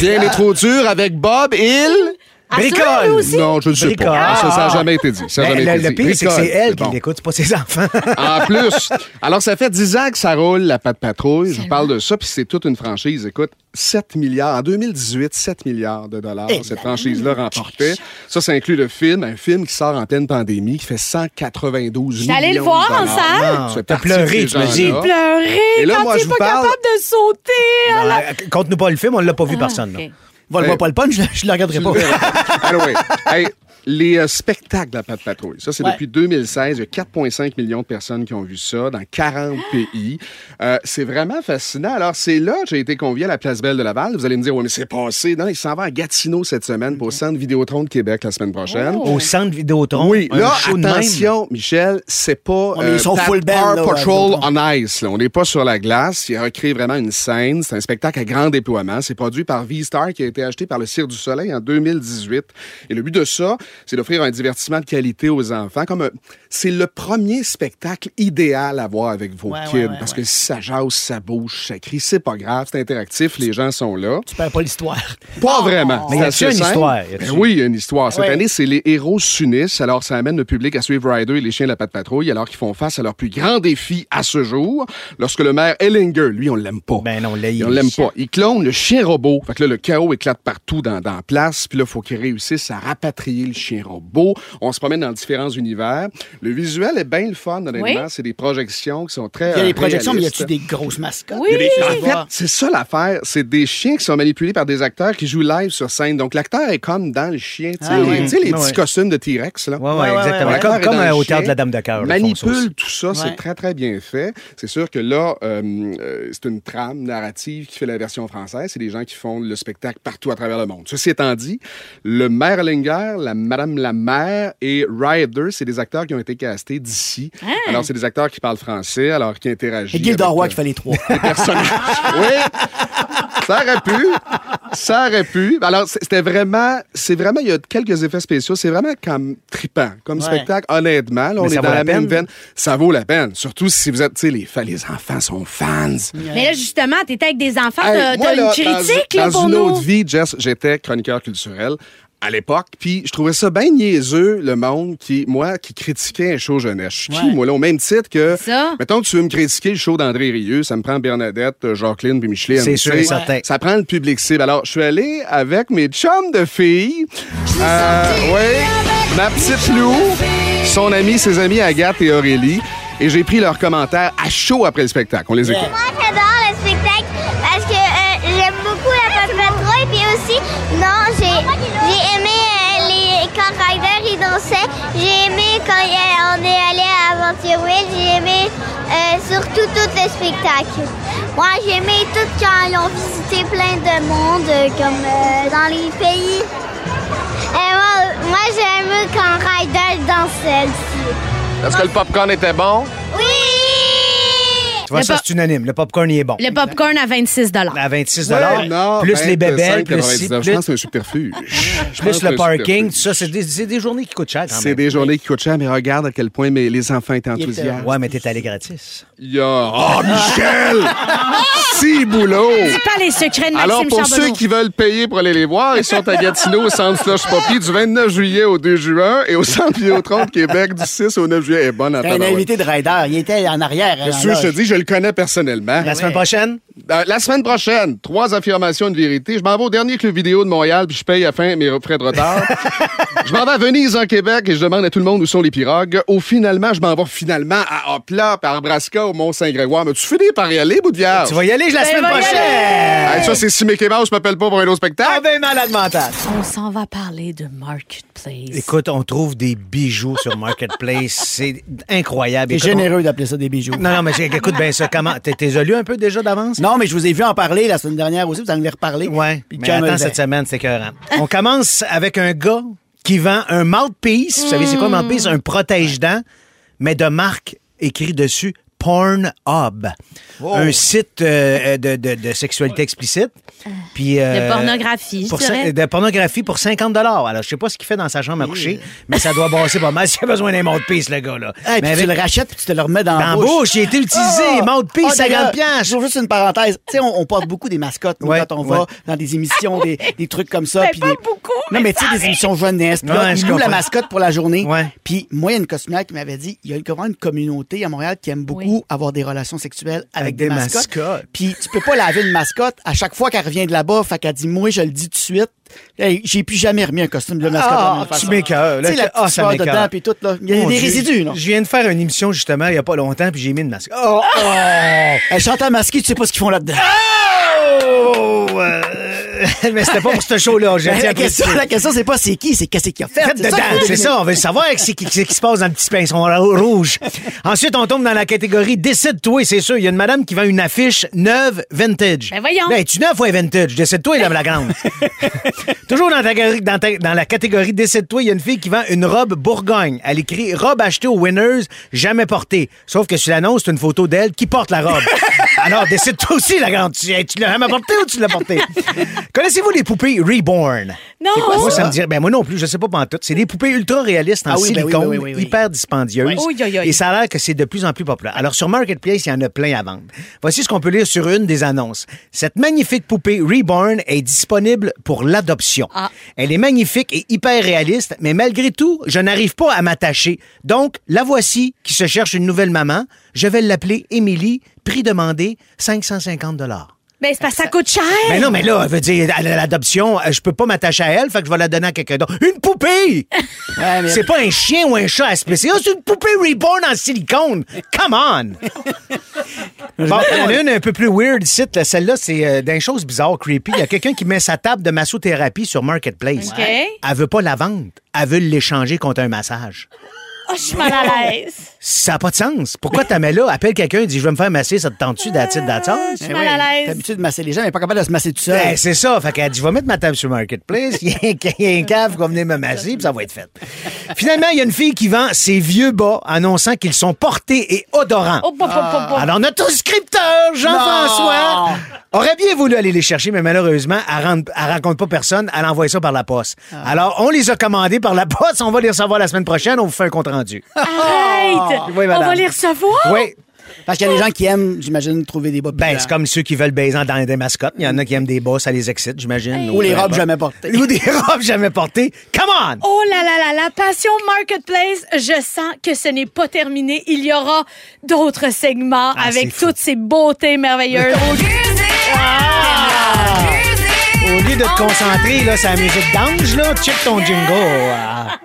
Bien, les trop dur avec Bob, il... Bricole! Non, je ne sais bricole. pas. Ah. Ça n'a jamais été dit. Ça jamais été le, dit. Le pire, c'est que c'est elle qui bon. l'écoute, c'est pas ses enfants. En plus, alors ça fait dix ans que ça roule, la Pat-Patrouille. Je vous parle de ça, puis c'est toute une franchise. Écoute, sept milliards. En deux mille dix-huit, sept milliards de dollars, et cette franchise-là remportait. Ça, ça inclut le film, un film qui sort en pleine pandémie, qui fait cent quatre-vingt-douze millions de dollars. T'allais le voir en salle? T'as pleuré, tu me dis. J'ai pleuré et là, quand moi, t'es je pas parle... capable de sauter. La... Conte-nous pas le film, on l'a pas vu ah, personne. Okay. Vole-moi hey, pas le punch, je le regarderai pas. Anyway, hey, les euh, spectacles de la Pat-Patrouille, ça, c'est ouais. depuis deux mille seize. Il y a quatre virgule cinq millions de personnes qui ont vu ça dans quarante pays. Euh, c'est vraiment fascinant. Alors, c'est là que j'ai été convié à la Place Belle de Laval. Vous allez me dire, oui, mais c'est passé. Non, il s'en va à Gatineau cette semaine pour okay. au Centre Vidéotron de Québec la semaine prochaine. Oh. Au Centre Vidéotron? Oui. Là, attention, Michel, c'est pas euh, Power Patrol on Ice. Là. On n'est pas sur la glace. Il a recréé vraiment une scène. C'est un spectacle à grand déploiement. C'est produit par V-Star qui a été acheté par le Cirque du Soleil en deux mille dix-huit. Et le but de ça, c'est d'offrir un divertissement de qualité aux enfants. Comme un... C'est le premier spectacle idéal à voir avec vos ouais, kids. Ouais, ouais, parce ouais. que si ça jase, ça bouge, ça crie, c'est pas grave, c'est interactif, les gens sont là. Tu perds pas l'histoire. Pas oh, vraiment. Mais il y a une histoire. Ben oui, il y a une histoire. Cette ouais. année, c'est les héros s'unissent. Alors, ça amène le public à suivre Ryder et les chiens de la Pat-Patrouille alors qu'ils font face à leur plus grand défi à ce jour. Lorsque le maire Ellinger, lui, on l'aime pas. Ben non, là, il... on l'aime pas. Il clone le chien robot. Fait que là, le chaos éclate partout dans, dans la place. Puis là, il faut qu'ils réussissent à rapatrier le chien robot. On se promène dans différents univers. Le visuel est bien le fun, honnêtement. Oui. C'est des projections qui sont très. Il y a des projections, réalistes. Mais y a-tu des grosses mascottes? Oui. Des... En fait, c'est ça l'affaire. C'est des chiens qui sont manipulés par des acteurs qui jouent live sur scène. Donc, l'acteur est comme dans le chien. Tu sais, ah, les, oui. tu sais, les petits oui. costumes de T-Rex, là. Oui, oui, exactement. Ouais, comme comme au théâtre de la Dame de Cœur. Manipule tout ça. Ouais. C'est très, très bien fait. C'est sûr que là, euh, euh, c'est une trame narrative qui fait la version française. C'est des gens qui font le spectacle partout à travers le monde. Ceci étant dit, le maire Linger, la Madame la Mère et Ryder, c'est des acteurs qui ont été castés d'ici. Hein? Alors, c'est des acteurs qui parlent français, alors qui interagissent. Et Guy Doroy euh, qui fait les trois. Les personnages. Oui! Ça aurait pu. Ça aurait pu. Alors, c'était vraiment... C'est vraiment... Il y a quelques effets spéciaux. C'est vraiment comme tripant, comme ouais. spectacle. Honnêtement, là, on est dans la, la même veine. Ça vaut la peine. Surtout si vous êtes... Tu sais, les, les enfants sont fans. Yeah. Mais là, justement, t'étais avec des enfants. Hey, t'as, moi, t'as là, une critique, là, pour nous. Dans une autre vie, Jess, j'étais chroniqueur culturel à l'époque, puis je trouvais ça bien niaiseux, le monde qui, moi, qui critiquait un show jeunesse. Je suis ouais. qui, moi, là, au même titre que... Ça? Mettons que tu veux me critiquer le show d'André Rieu, ça me prend Bernadette, Jacqueline, puis Micheline. C'est sûr et certain. Ça prend le public cible. Alors, je suis allé avec mes chums de filles. Euh, oui, ma petite Lou, son amie, ses amis Agathe et Aurélie, et j'ai pris leurs commentaires à chaud après le spectacle. On les écoute. Moi, j'adore le spectacle parce que euh, j'aime beaucoup la Pat-Patrouille, puis aussi, non, j'ai... J'ai aimé euh, les, quand Ryder il dansait, j'ai aimé quand euh, on est allé à Aventure World, j'ai aimé euh, surtout tout le spectacle. Moi j'ai aimé tout quand ils ont visité plein de monde, euh, comme euh, dans les pays. Et moi, moi j'ai aimé quand Ryder dansait aussi. Est-ce que le popcorn était bon? Oui! Ouais, ça, pop- c'est unanime. Le popcorn, il est bon. Le popcorn à vingt-six dollars. À vingt-six dollars. Ouais, non, plus vingt-cinq, les bébelles. Plus, plus, plus, je pense que c'est un superfuge. Plus le parking. Tout ça, c'est des, c'est des journées qui coûtent cher. Quand même. C'est des journées qui coûtent cher, mais regarde à quel point mais les enfants étaient enthousiastes. Ouais, mais t'es allé gratis. Il y a... Oh, Michel! Si boulot! C'est pas les secrets de Maxime Charbonneau. Alors, pour ceux qui veulent payer pour aller les voir, ils sont à Gatineau, au Centre Slush Poppy, du vingt-neuf juillet au deux juin et au Centre Vidéotron de Québec du six au neuf juillet. Et bon, t'es un invité de Ryder. Il était en arrière. Je te dis, je le connais personnellement. La semaine prochaine? Euh, la semaine prochaine. Trois affirmations de vérité. Je m'en vais au dernier club vidéo de Montréal puis je paye à fin mes frais de retard. Je m'en vais à Venise, en Québec, et je demande à tout le monde où sont les pirogues. Au finalement, je m'en vais finalement à Hopla, à Arbrasca, au Mont-Saint-Grégoire. Mais tu finis par y aller, bout de viage. Tu vas y aller la semaine prochaine. Hey, ça, c'est si Mickey Mouse m'appelle pas pour un autre spectacle. Ah ben malade mental. On s'en va parler de Marketplace. Écoute, on trouve des bijoux sur Marketplace. C'est incroyable. C'est généreux d'appeler ça des bijoux. Non, non, mais écoute, ben ça, comment... T'es, t'es lu un peu déjà d'avance? Non, mais je vous ai vu en parler la semaine dernière aussi, vous allez me reparler. Oui, mais attends, cette semaine, c'est écœurant. On commence avec un gars qui vend un mouthpiece. Vous savez, c'est quoi un mouthpiece? Un protège-dents, mais de marque écrit dessus Pornhub, wow. un site euh, de, de, de sexualité explicite. Puis, euh, de pornographie, pour, je dirais. De pornographie pour cinquante dollars. Alors, je sais pas ce qu'il fait dans sa chambre à coucher, mais ça doit brasser pas mal. S'il a besoin d'un mouthpiece, le gars-là. Hey, mais avec... tu le rachètes puis tu te le remets dans, dans la bouche. Dans la bouche, il a été utilisé. Oh! Mouthpiece, oh, cinquante dollars. Je trouve juste une parenthèse. Tu sais, on, on porte beaucoup des mascottes nous, ouais, quand on ouais. va dans des émissions, des, des trucs comme ça. Puis pas des... beaucoup. Non, mais tu sais, des émissions jeunesse. Puis là, ils louent la mascotte pour la journée. Puis moi, il y a une costumière qui m'avait dit, il y a vraiment une communauté à Montréal qui aime beaucoup oui. avoir des relations sexuelles avec, avec des, des mascottes. mascottes. Puis tu peux pas laver une mascotte à chaque fois qu'elle revient de là-bas. Fait qu'elle dit, moi, je le dis tout de suite. Hey, j'ai plus jamais remis un costume de mascotte. Ah, tu m'écoeures. Tu sais, la petite soirée dedans, puis tout, là. Il y a des résidus, non? Je viens de faire une émission, justement, il y a pas longtemps, puis j'ai mis une mascotte. Oh! Elle chante à masquer, tu sais pas ce qu'ils font là-dedans. Oh! Mais c'était pas pour ce show-là. La question, la question, c'est pas c'est qui, c'est qu'est-ce qu'il a fait. fait dedans, c'est ça. On veut savoir ce qui se passe dans le petit pinceau rouge. Ensuite, on tombe dans la catégorie décide-toi, c'est sûr. Il y a une madame qui vend une affiche neuve vintage. Ben voyons. Ben, tu neuf ou vintage? Décide-toi, il la grande. Toujours dans, ta, dans, ta, dans la catégorie décide-toi, il y a une fille qui vend une robe Bourgogne. Elle écrit robe achetée aux Winners, jamais portée. Sauf que sur l'annonce, c'est une photo d'elle qui porte la robe. Alors, décide-toi aussi, la grande. Tu, tu l'as jamais portée ou tu l'as portée? Connaissez-vous les poupées Reborn? Non! C'est quoi ça? Moi, ça me dit, ben moi non plus, je sais pas pantoute. C'est des poupées ultra réalistes en ah oui, silicone, ben oui, oui, oui, oui. hyper dispendieuses. Oui. Oui, oui, oui. Et ça a l'air que c'est de plus en plus populaire. Alors, sur Marketplace, il y en a plein à vendre. Voici ce qu'on peut lire sur une des annonces. Cette magnifique poupée Reborn est disponible pour l'adoption. Ah. Elle est magnifique et hyper réaliste, mais malgré tout, je n'arrive pas à m'attacher. Donc, la voici qui se cherche une nouvelle maman. Je vais l'appeler Émilie. Prix demandé, cinq cent cinquante dollars. Ben, c'est parce que ça coûte cher. Mais ben non, mais là, veut dire, l'adoption, je peux pas m'attacher à elle, fait que je vais la donner à quelqu'un d'autre. Une poupée! Ouais, mais... C'est pas un chien ou un chat à spécial. C'est une poupée reborn en silicone. Come on! Bon, il y en a une un peu plus weird ici. Celle-là, c'est euh, d'une chose bizarre, creepy. Il y a quelqu'un qui met sa table de massothérapie sur Marketplace. Okay. Elle veut pas la vendre. Elle veut l'échanger contre un massage. Oh, je suis mal à l'aise. Ça n'a pas de sens. Pourquoi t'as mets là? Appelle quelqu'un et dis je vais me faire masser, ça te tente-tu d'attitude d'attitude? Je suis mal à l'aise. T'as l'habitude de masser les gens, mais elle n'est pas capable de se masser tout seul. Ben, c'est ça. Fait qu'elle dit je vais mettre ma table sur Marketplace, il y a un cave qui va venir me masser, puis ça va être fait. Finalement, il y a une fille qui vend ses vieux bas annonçant qu'ils sont portés et odorants. Oh, pop, pop, pop, pop. Alors, notre scripteur, Jean-François, non. aurait bien voulu aller les chercher, mais malheureusement, elle ne rencontre pas personne, elle envoie ça par la poste. Ah. Alors, on les a commandés par la poste, on va les recevoir la semaine prochaine, on vous fait un contrat. Arrête! Oh! Oui, on va les recevoir? Oui. Parce qu'il y a des gens qui aiment, j'imagine, trouver des bas. Ben, c'est comme ceux qui veulent baiser dans des mascottes. Il y en a qui aiment des bas, ça les excite, j'imagine. Hey. Ou les robes jamais portées. Ou des robes jamais portées. Come on! Oh là là là, la passion Marketplace, je sens que ce n'est pas terminé. Il y aura d'autres segments ah, avec toutes ces beautés merveilleuses. Ah! Au lieu de te concentrer là, sur la musique d'ange, là, check ton jingle. Ah.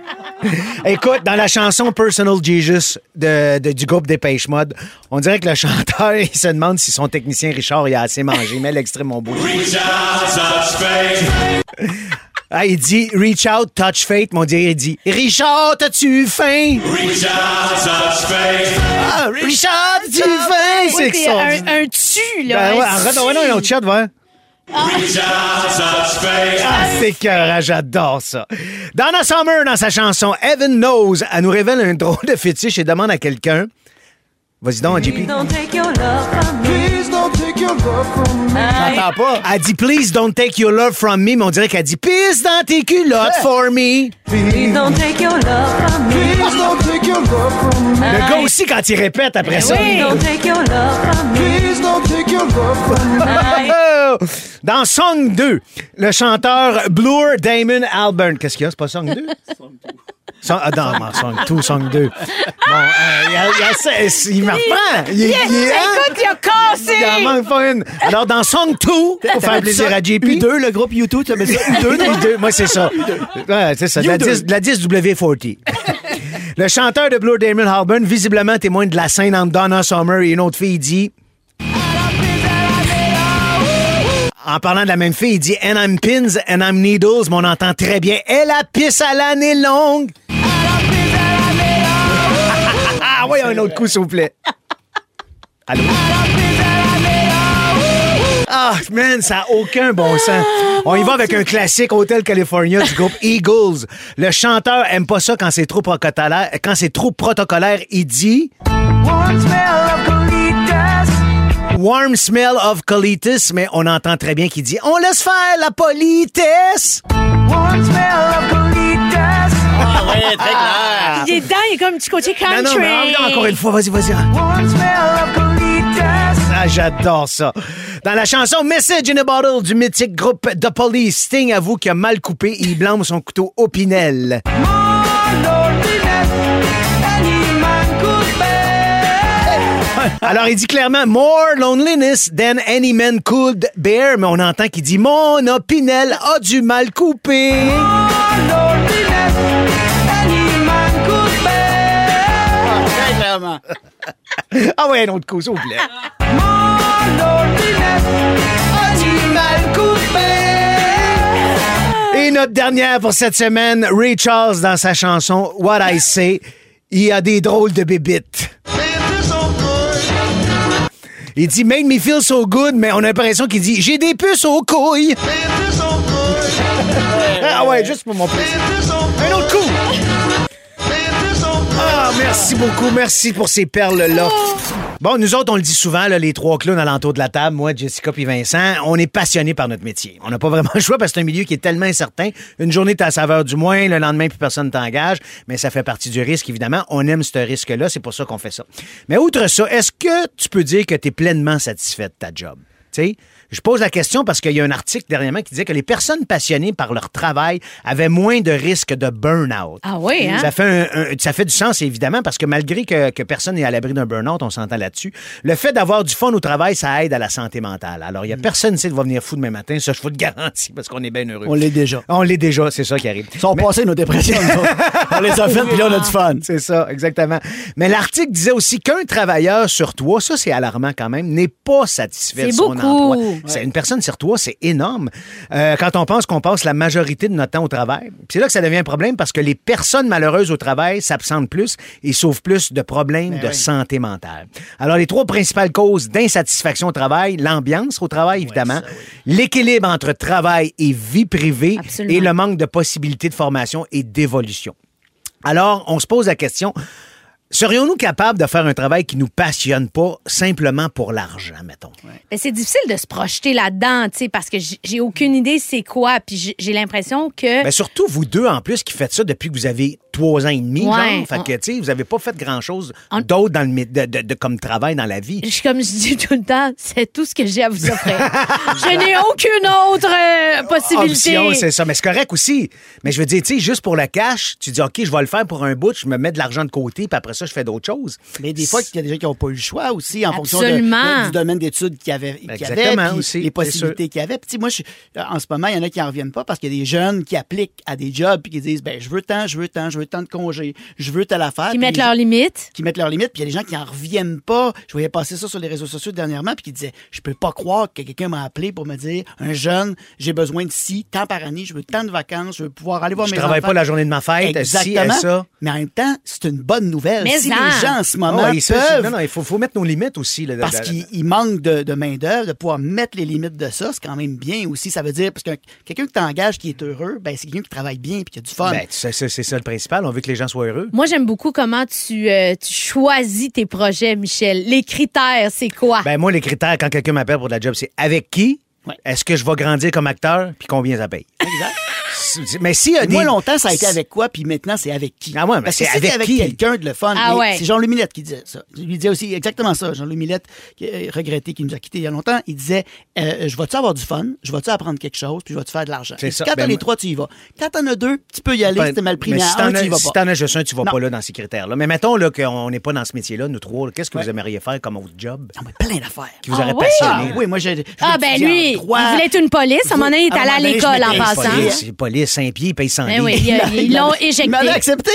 Écoute, dans la chanson Personal Jesus de, de, du groupe Depeche Mode, on dirait que le chanteur, il se demande si son technicien Richard il a assez mangé. Mais l'extrait, mon beau. Ah, il dit Reach out, touch fate. Mon Dieu, il dit Richard, t'as-tu faim? Richard, touch fate. Ah, Richard, t'as-tu faim? C'est que ça. Un, un tu, là. Ben, ouais, arrête, on va dans un autre chat, ouais. Ah, ah c'est que j'adore ça. Donna Summer, dans sa chanson Heaven Knows, elle nous révèle un drôle de fétiche et demande à quelqu'un. Vas-y donc, J P. Please don't take your love from me. Please don't take your love from me. J'entends pas. Elle dit Please don't take your love from me, mais on dirait qu'elle dit Pisse dans tes culottes ouais. for me. Please don't take your love from me. Please don't take your love from me. Le gars aussi, quand il répète après ça. Please don't take your love from me. Please don't take your love from me. Dans Song deux, le chanteur Blur, Damon Albarn. Qu'est-ce qu'il y a? C'est pas Song deux? Son, ah non, non, Song deux, Song deux. Bon, euh, il, il, il, il, il me reprend. Il, yes, il, il, écoute, il a cassé. Il en manque pas une. Alors, dans Song deux, pour faire plaisir à J P. U deux, le groupe U deux, tu as mis ça U deux, moi, c'est ça. Ouais, c'est ça, la dix W quarante. Le chanteur de Blur, Damon Albarn, visiblement témoin de la scène entre Donna Summer et une autre fille, il dit... En parlant de la même fille, il dit « And I'm pins and I'm needles », mais on entend très bien « Elle a pisse à l'année longue ». Ah oui, un autre coup, s'il vous plaît. Allô? Ah, man, ça n'a aucun bon sens. On y va avec un classique Hotel California du groupe Eagles. Le chanteur aime pas ça quand c'est trop protocolaire. Quand c'est trop protocolaire, il dit « One smell of Warm smell of colitis, mais on entend très bien qu'il dit « On laisse faire la politesse! » Warm smell of colitis. Ah oui, très clair. Il est dedans, il est comme du côté country. Non, non, mais encore une fois, vas-y, vas-y. Warm smell of colitis. Ah, j'adore ça. Dans la chanson Message in a Bottle du mythique groupe The Police, Sting avoue qu'il a mal coupé et il blâme son couteau au Pinel. Alors, il dit clairement « More loneliness than any man could bear », mais on entend qu'il dit « Mon opinel a du mal coupé ». Ah, ah ouais, un autre coup, s'il vous plaît. « Mon loneliness a du mal coupé ». Et notre dernière pour cette semaine, Ray Charles dans sa chanson « What I Say », il a des drôles de bébites. Il dit « Made me feel so good », mais on a l'impression qu'il dit « J'ai des puces aux couilles ». Ah ouais, juste pour mon plaisir. Un autre coup. Ah, merci beaucoup, merci pour ces perles-là. Bon, nous autres, on le dit souvent, là, les trois clowns alentour de la table, moi, Jessica puis Vincent, on est passionnés par notre métier. On n'a pas vraiment le choix parce que c'est un milieu qui est tellement incertain. Une journée, t'as la saveur du moins, le lendemain, plus personne t'engage, mais ça fait partie du risque, évidemment. On aime ce risque-là, c'est pour ça qu'on fait ça. Mais outre ça, est-ce que tu peux dire que t'es pleinement satisfait de ta job? T'sais, je pose la question parce qu'il y a un article dernièrement qui disait que les personnes passionnées par leur travail avaient moins de risques de burn-out. Ah oui, hein? Ça fait, un, un, ça fait du sens, évidemment, parce que malgré que, que personne n'est à l'abri d'un burn-out, on s'entend là-dessus, le fait d'avoir du fun au travail, ça aide à la santé mentale. Alors, il n'y a personne ici qui va venir fou demain matin, ça, je vous le garantis, parce qu'on est bien heureux. On l'est déjà. On l'est déjà, c'est ça qui arrive. Ils sont Mais... passés nos dépressions, on les a faites, puis là, on a du fun. C'est ça, exactement. Mais l'article disait aussi qu'un travailleur sur trois, ça, c'est alarmant quand même, n'est pas satisfait de son emploi. Ouais. C'est une personne sur toi, c'est énorme. Euh, quand on pense qu'on passe la majorité de notre temps au travail, c'est là que ça devient un problème parce que les personnes malheureuses au travail s'absentent plus et souffrent plus de problèmes Mais de oui. santé mentale. Alors, les trois principales causes d'insatisfaction au travail, l'ambiance au travail, évidemment, ouais, ça, oui. l'équilibre entre travail et vie privée Absolument. Et le manque de possibilités de formation et d'évolution. Alors, on se pose la question... Serions-nous capables de faire un travail qui nous passionne pas simplement pour l'argent, mettons? Ouais. C'est difficile de se projeter là-dedans, tu sais, parce que j'ai aucune idée c'est quoi, puis j'ai l'impression que... Mais surtout, vous deux, en plus, qui faites ça depuis que vous avez trois ans et demi, ouais. genre, fait que, tu sais, vous avez pas fait grand-chose On... d'autre dans le, de, de, de, comme travail dans la vie. Je, comme je dis tout le temps, c'est tout ce que j'ai à vous offrir. Je n'ai aucune autre euh, possibilité. Option, c'est ça, mais c'est correct aussi. Mais je veux dire, tu sais, juste pour le cash, tu dis, OK, je vais le faire pour un bout, je me mets de l'argent de côté, puis après ça, je fais d'autres choses. Mais des fois, il y a des gens qui n'ont pas eu le choix aussi en Absolument. fonction de, de, du domaine d'études qu'il y avait, qu'il y avait aussi, les possibilités qu'il y avait. Puis, moi, je, en ce moment, il y en a qui n'en reviennent pas parce qu'il y a des jeunes qui appliquent à des jobs puis qui disent ben je veux tant, je veux tant, je veux tant de congés, je veux telle affaire. Qui mettent leurs limites. Qui mettent leurs limites. Puis il y a des gens qui n'en reviennent pas. Je voyais passer ça sur les réseaux sociaux dernièrement puis qui disaient je peux pas croire que quelqu'un m'a appelé pour me dire un jeune, j'ai besoin de ci, tant par année, je veux tant de vacances, je veux pouvoir aller voir je mes enfants. Je travaille pas la journée de ma fête, Exactement. ci et ça. Mais en même temps, c'est une bonne nouvelle. Mais si non. les gens en ce moment oh, ils peuvent... Non, non, il faut, faut mettre nos limites aussi. Là, parce qu'il manque de, de main-d'œuvre, de pouvoir mettre les limites de ça, c'est quand même bien aussi. Ça veut dire, parce que quelqu'un qui t'engage, qui est heureux, ben, c'est quelqu'un qui travaille bien et qui a du fun. Ben, c'est, c'est, c'est ça le principal, on veut que les gens soient heureux. Moi, j'aime beaucoup comment tu, euh, tu choisis tes projets, Michel. Les critères, c'est quoi? Ben, moi, les critères, quand quelqu'un m'appelle pour de la job, c'est avec qui? Ouais. Est-ce que je vais grandir comme acteur? Puis combien ça paye? Exact. Mais si y a des... Moi, longtemps, ça a été avec quoi, puis maintenant, c'est avec qui? Ah ouais, mais Parce que c'est si avec, avec quelqu'un de le fun. Ah ouais. C'est Jean-Louis Millette qui disait ça. Il disait aussi exactement ça. Jean-Louis Millette, qui est regretté, qui nous a quittés il y a longtemps, il disait euh, je vais-tu avoir du fun, je vais-tu apprendre quelque chose, puis je vais-tu faire de l'argent. C'est ça, quand ben t'en as ben... trois, tu y vas. Quand t'en as deux, tu peux y aller, ben, si t'es mal pris, mais si t'en as si si juste un, tu vas non. pas là dans ces critères-là. Mais mettons là, qu'on n'est pas dans ce métier-là, nous trois, là, qu'est-ce que ouais. vous aimeriez faire comme autre job? Non, mais plein d'affaires. Qui vous aurait passionné. Oui, moi, j'ai. Ah, ben lui, il voulait être une police. À un moment donné, il est allé à l'école en passant. Police, Saint-Pierre, paye cent oui, oui, ils l'ont éjecté. Ils m'avaient accepté.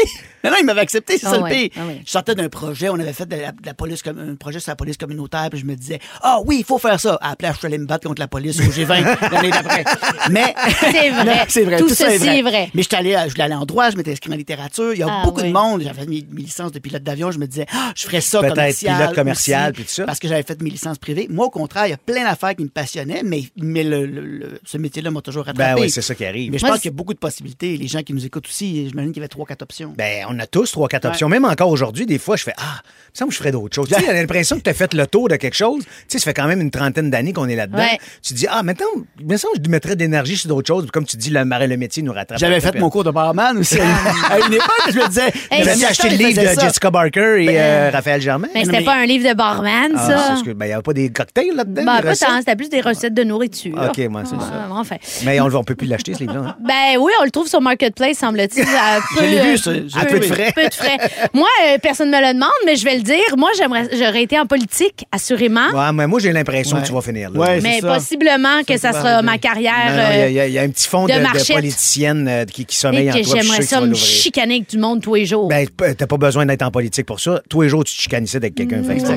Non, non, ils m'avaient accepté, c'est oh ça ouais, le pire. Oh ouais. Je sortais d'un projet, on avait fait de la, de la police, un projet sur la police communautaire, puis je me disais, ah oh, oui, il faut faire ça. À la plage, je allais me battre contre la police au G vingt l'année d'après. Mais. C'est vrai. Non, c'est vrai. Tout, tout ça est vrai. vrai. Mais je voulais aller en droit, je m'étais inscrit en littérature. Il y a ah, beaucoup oui. de monde. J'avais mes, mes licences de pilote d'avion, je me disais, oh, je ferais ça Peut-être commercial. Pilote commercial, puis tout ça. Parce que j'avais fait mes licences privées. Moi, au contraire, il y a plein d'affaires qui me passionnaient, mais, mais le, le, le, ce métier-là m'a toujours rattrapé. Ben oui, c'est ça qui arrive. Mais je pense qu'il y a beaucoup de possibilités. Les gens qui nous écoutent aussi, j'imagine qu'il y avait trois, quatre options. on a tous trois, quatre ouais. options. Même encore aujourd'hui, des fois, je fais ah, il me semble que je ferais d'autres choses. Tu sais, j'ai l'impression que tu as fait le tour de quelque chose. Tu sais, ça fait quand même une trentaine d'années qu'on est là-dedans. Ouais. Tu te dis ah, maintenant, il me semble que je mettrais d'énergie sur d'autres choses. Comme tu dis, le, le métier nous rattrape. J'avais fait mon cours de barman aussi. À une époque, je me disais, hey, j'avais acheté le livre de ça. Jessica Barker et ben, euh, Raphaël Germain. Ben, c'était mais... pas un livre de barman, ah, ça. Il ben, n'y avait pas des cocktails là-dedans. Ben, pas tant, c'était plus des recettes de nourriture. OK, moi, c'est ça. Enfin. Mais on ne peut plus l'acheter, ce livre-là. Ben oui, on le trouve sur Marketplace, semble-t-il. Je l'ai vu, ça. À peu, peu de frais. Peu de frais. Moi, euh, personne ne me le demande, mais je vais le dire. Moi, j'aimerais, j'aurais été en politique, assurément. Ouais, mais moi, j'ai l'impression ouais. que tu vas finir là. Ouais, mais ça. Possiblement ça, que ça sera de... ma carrière. Il y, y, y a un petit fond de, de, de politicienne euh, qui, qui sommeille en toi. J'aimerais ça me chicaner avec du monde tous les jours. Ben, t'as pas besoin d'être en politique pour ça. Tous les jours, tu te chicanissais avec quelqu'un. Mmh. Fait que ça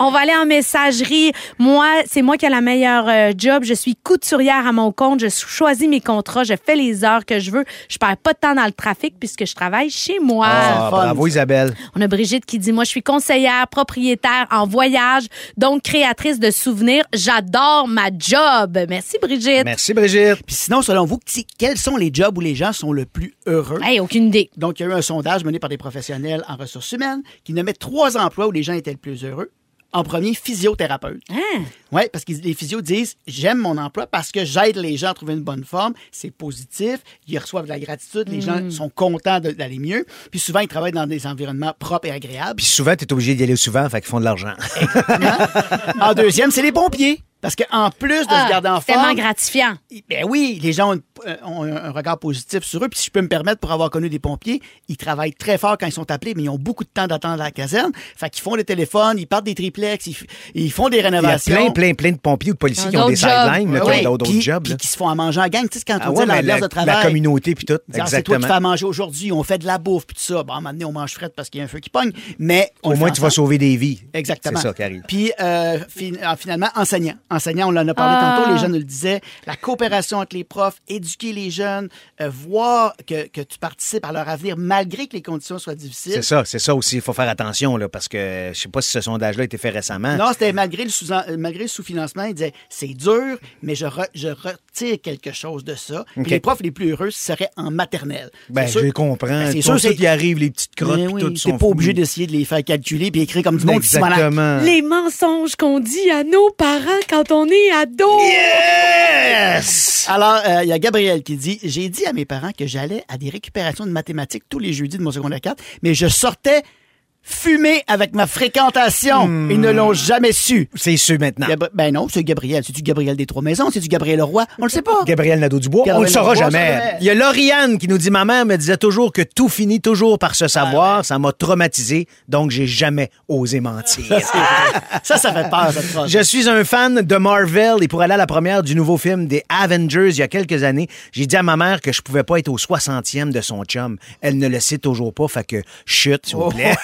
on va aller en messagerie. Moi, c'est moi qui ai la meilleure euh, job. Je suis couturière à mon compte. Je choisis mes contrats. Je fais les heures que je veux. Je perds pas de temps dans le trafic puisque je travaille chez moi. Ah, bravo Isabelle. On a Brigitte qui dit, moi, je suis conseillère, propriétaire en voyage, donc créatrice de souvenirs. J'adore ma job. Merci Brigitte. Merci Brigitte. Puis sinon, selon vous, quels sont les jobs où les gens sont le plus heureux? Hey, aucune idée. Donc, il y a eu un sondage mené par des professionnels en ressources humaines qui nommaient trois emplois où les gens étaient le plus heureux. En premier, physiothérapeute. Hein? Oui, parce que les physios disent « J'aime mon emploi parce que j'aide les gens à trouver une bonne forme. C'est positif. Ils reçoivent de la gratitude. Les mmh. gens sont contents de, d'aller mieux. Puis souvent, ils travaillent dans des environnements propres et agréables. Puis souvent, tu es obligé d'y aller souvent, fait qu'ils font de l'argent. En deuxième, c'est les pompiers. Parce qu'en plus de ah, se garder en forme... tellement gratifiant. Ben oui, les gens ont, euh, ont un regard positif sur eux. Puis si je peux me permettre, pour avoir connu des pompiers, ils travaillent très fort quand ils sont appelés, mais ils ont beaucoup de temps d'attendre à la caserne. Fait qu'ils font le téléphone, ils partent des triplex, ils, ils font des rénovations. Il y a plein, plein, plein de pompiers ou de policiers qui ont des sidelines, ouais, qui ouais. ont d'autres puis, jobs. Puis qui se font à manger en gang. Tu sais, quand ah, on ouais, dit l'ambiance de travail... la communauté, puis tout. Exactement. C'est toi qui fais à manger aujourd'hui, on fait de la bouffe, puis tout ça. Bon, à un moment donné, on mange frette parce qu'il y a un feu qui pogne, mais... Au moins, tu vas sauver des vies. Exactement. C'est ça qui arrive. Puis euh, finalement, enseignant. Enseignants, on en a parlé ah. tantôt, les jeunes nous le disaient, la coopération entre les profs, éduquer les jeunes, euh, voir que, que tu participes à leur avenir malgré que les conditions soient difficiles. C'est ça, c'est ça aussi, il faut faire attention, là, parce que je sais pas si ce sondage-là a été fait récemment. Non, c'était malgré le, sous- malgré le sous-financement, ils disaient, c'est dur, mais je, re- je retire quelque chose de ça. Okay. Puis les profs les plus heureux seraient en maternelle. Ben, je les comprends. Ben, c'est sûr qu'il arrive les petites crottes, puis oui, tout. T'es pas fou. Obligé d'essayer de les faire calculer, puis écrire comme du monde. Exactement. Les mensonges qu'on dit à nos parents quand on est ado. Yes! Alors, il euh, y a Gabriel qui dit, j'ai dit à mes parents que j'allais à des récupérations de mathématiques tous les jeudis de mon secondaire quatre, mais je sortais fumer avec ma fréquentation. Mmh. Ils ne l'ont jamais su. C'est sûr maintenant. Gab- ben non, c'est Gabriel. C'est-tu Gabriel des Trois-Maisons? C'est-tu Gabriel Leroy? On le sait pas. Gabriel Nadeau-Dubois? Gabriel on le saura jamais. Il y a Lauriane qui nous dit, ma mère me disait toujours que tout finit toujours par se savoir. Ah, ça m'a traumatisé, donc j'ai jamais osé mentir. Ça, c'est vrai. ça, ça fait peur, cette phrase. Je suis un fan de Marvel et pour aller à la première du nouveau film des Avengers il y a quelques années, j'ai dit à ma mère que je pouvais pas être au soixantième de son chum. Elle ne le sait toujours pas, fait que chut, s'il vous plaît.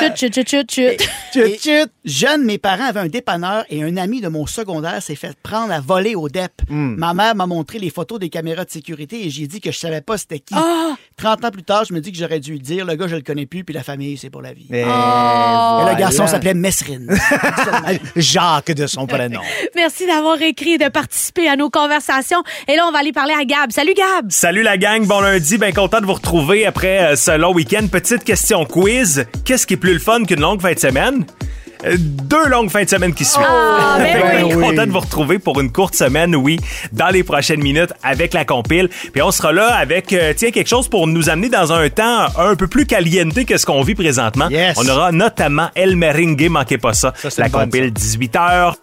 Chut, chut, chut, chut, chut. Chut, chut. Jeune, mes parents avaient un dépanneur et un ami de mon secondaire s'est fait prendre à voler au D E P. Mm. Ma mère m'a montré les photos des caméras de sécurité et j'ai dit que je savais pas c'était qui. Oh. trente ans plus tard, je me dis que j'aurais dû le dire. Le gars, je le connais plus, puis la famille, c'est pour la vie. Et, oh. voilà. Et le garçon s'appelait Mesrine. Jacques de son prénom. Merci d'avoir écrit et de participer à nos conversations. Et là, on va aller parler à Gab. Salut, Gab. Salut, la gang. Bon lundi. Bien content de vous retrouver après euh, ce long week-end. Petite question quiz. Qu'est-ce qui est plus le fun qu'une longue fin de semaine? Deux longues fins de semaine qui suivent. Ah, ben ben oui. Content de vous retrouver pour une courte semaine, oui, dans les prochaines minutes avec la compile. Puis on sera là avec, euh, tiens, quelque chose pour nous amener dans un temps un peu plus caliente que ce qu'on vit présentement. Yes. On aura notamment El Merengue, manquez pas ça. ça la compile, dix-huit heures.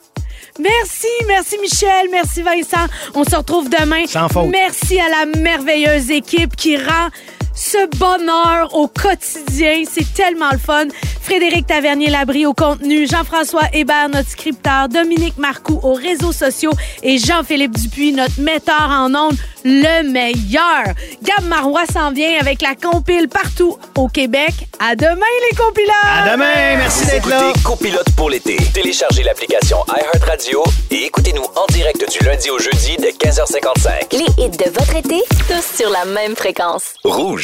Merci, merci Michel, merci Vincent. On se retrouve demain. Sans faute. Merci à la merveilleuse équipe qui rend ce bonheur au quotidien. C'est tellement le fun. Frédéric Tavernier-Labry au contenu, Jean-François Hébert, notre scripteur, Dominique Marcoux aux réseaux sociaux et Jean-Philippe Dupuis, notre metteur en ondes, le meilleur. Gab Marois s'en vient avec la compile partout au Québec. À demain, les compilotes! À demain! Merci d'être là! Vous écoutez Copilote pour l'été. Téléchargez l'application iHeartRadio et écoutez-nous en direct du lundi au jeudi de quinze heures cinquante-cinq. Les hits de votre été, tous sur la même fréquence. Rouge.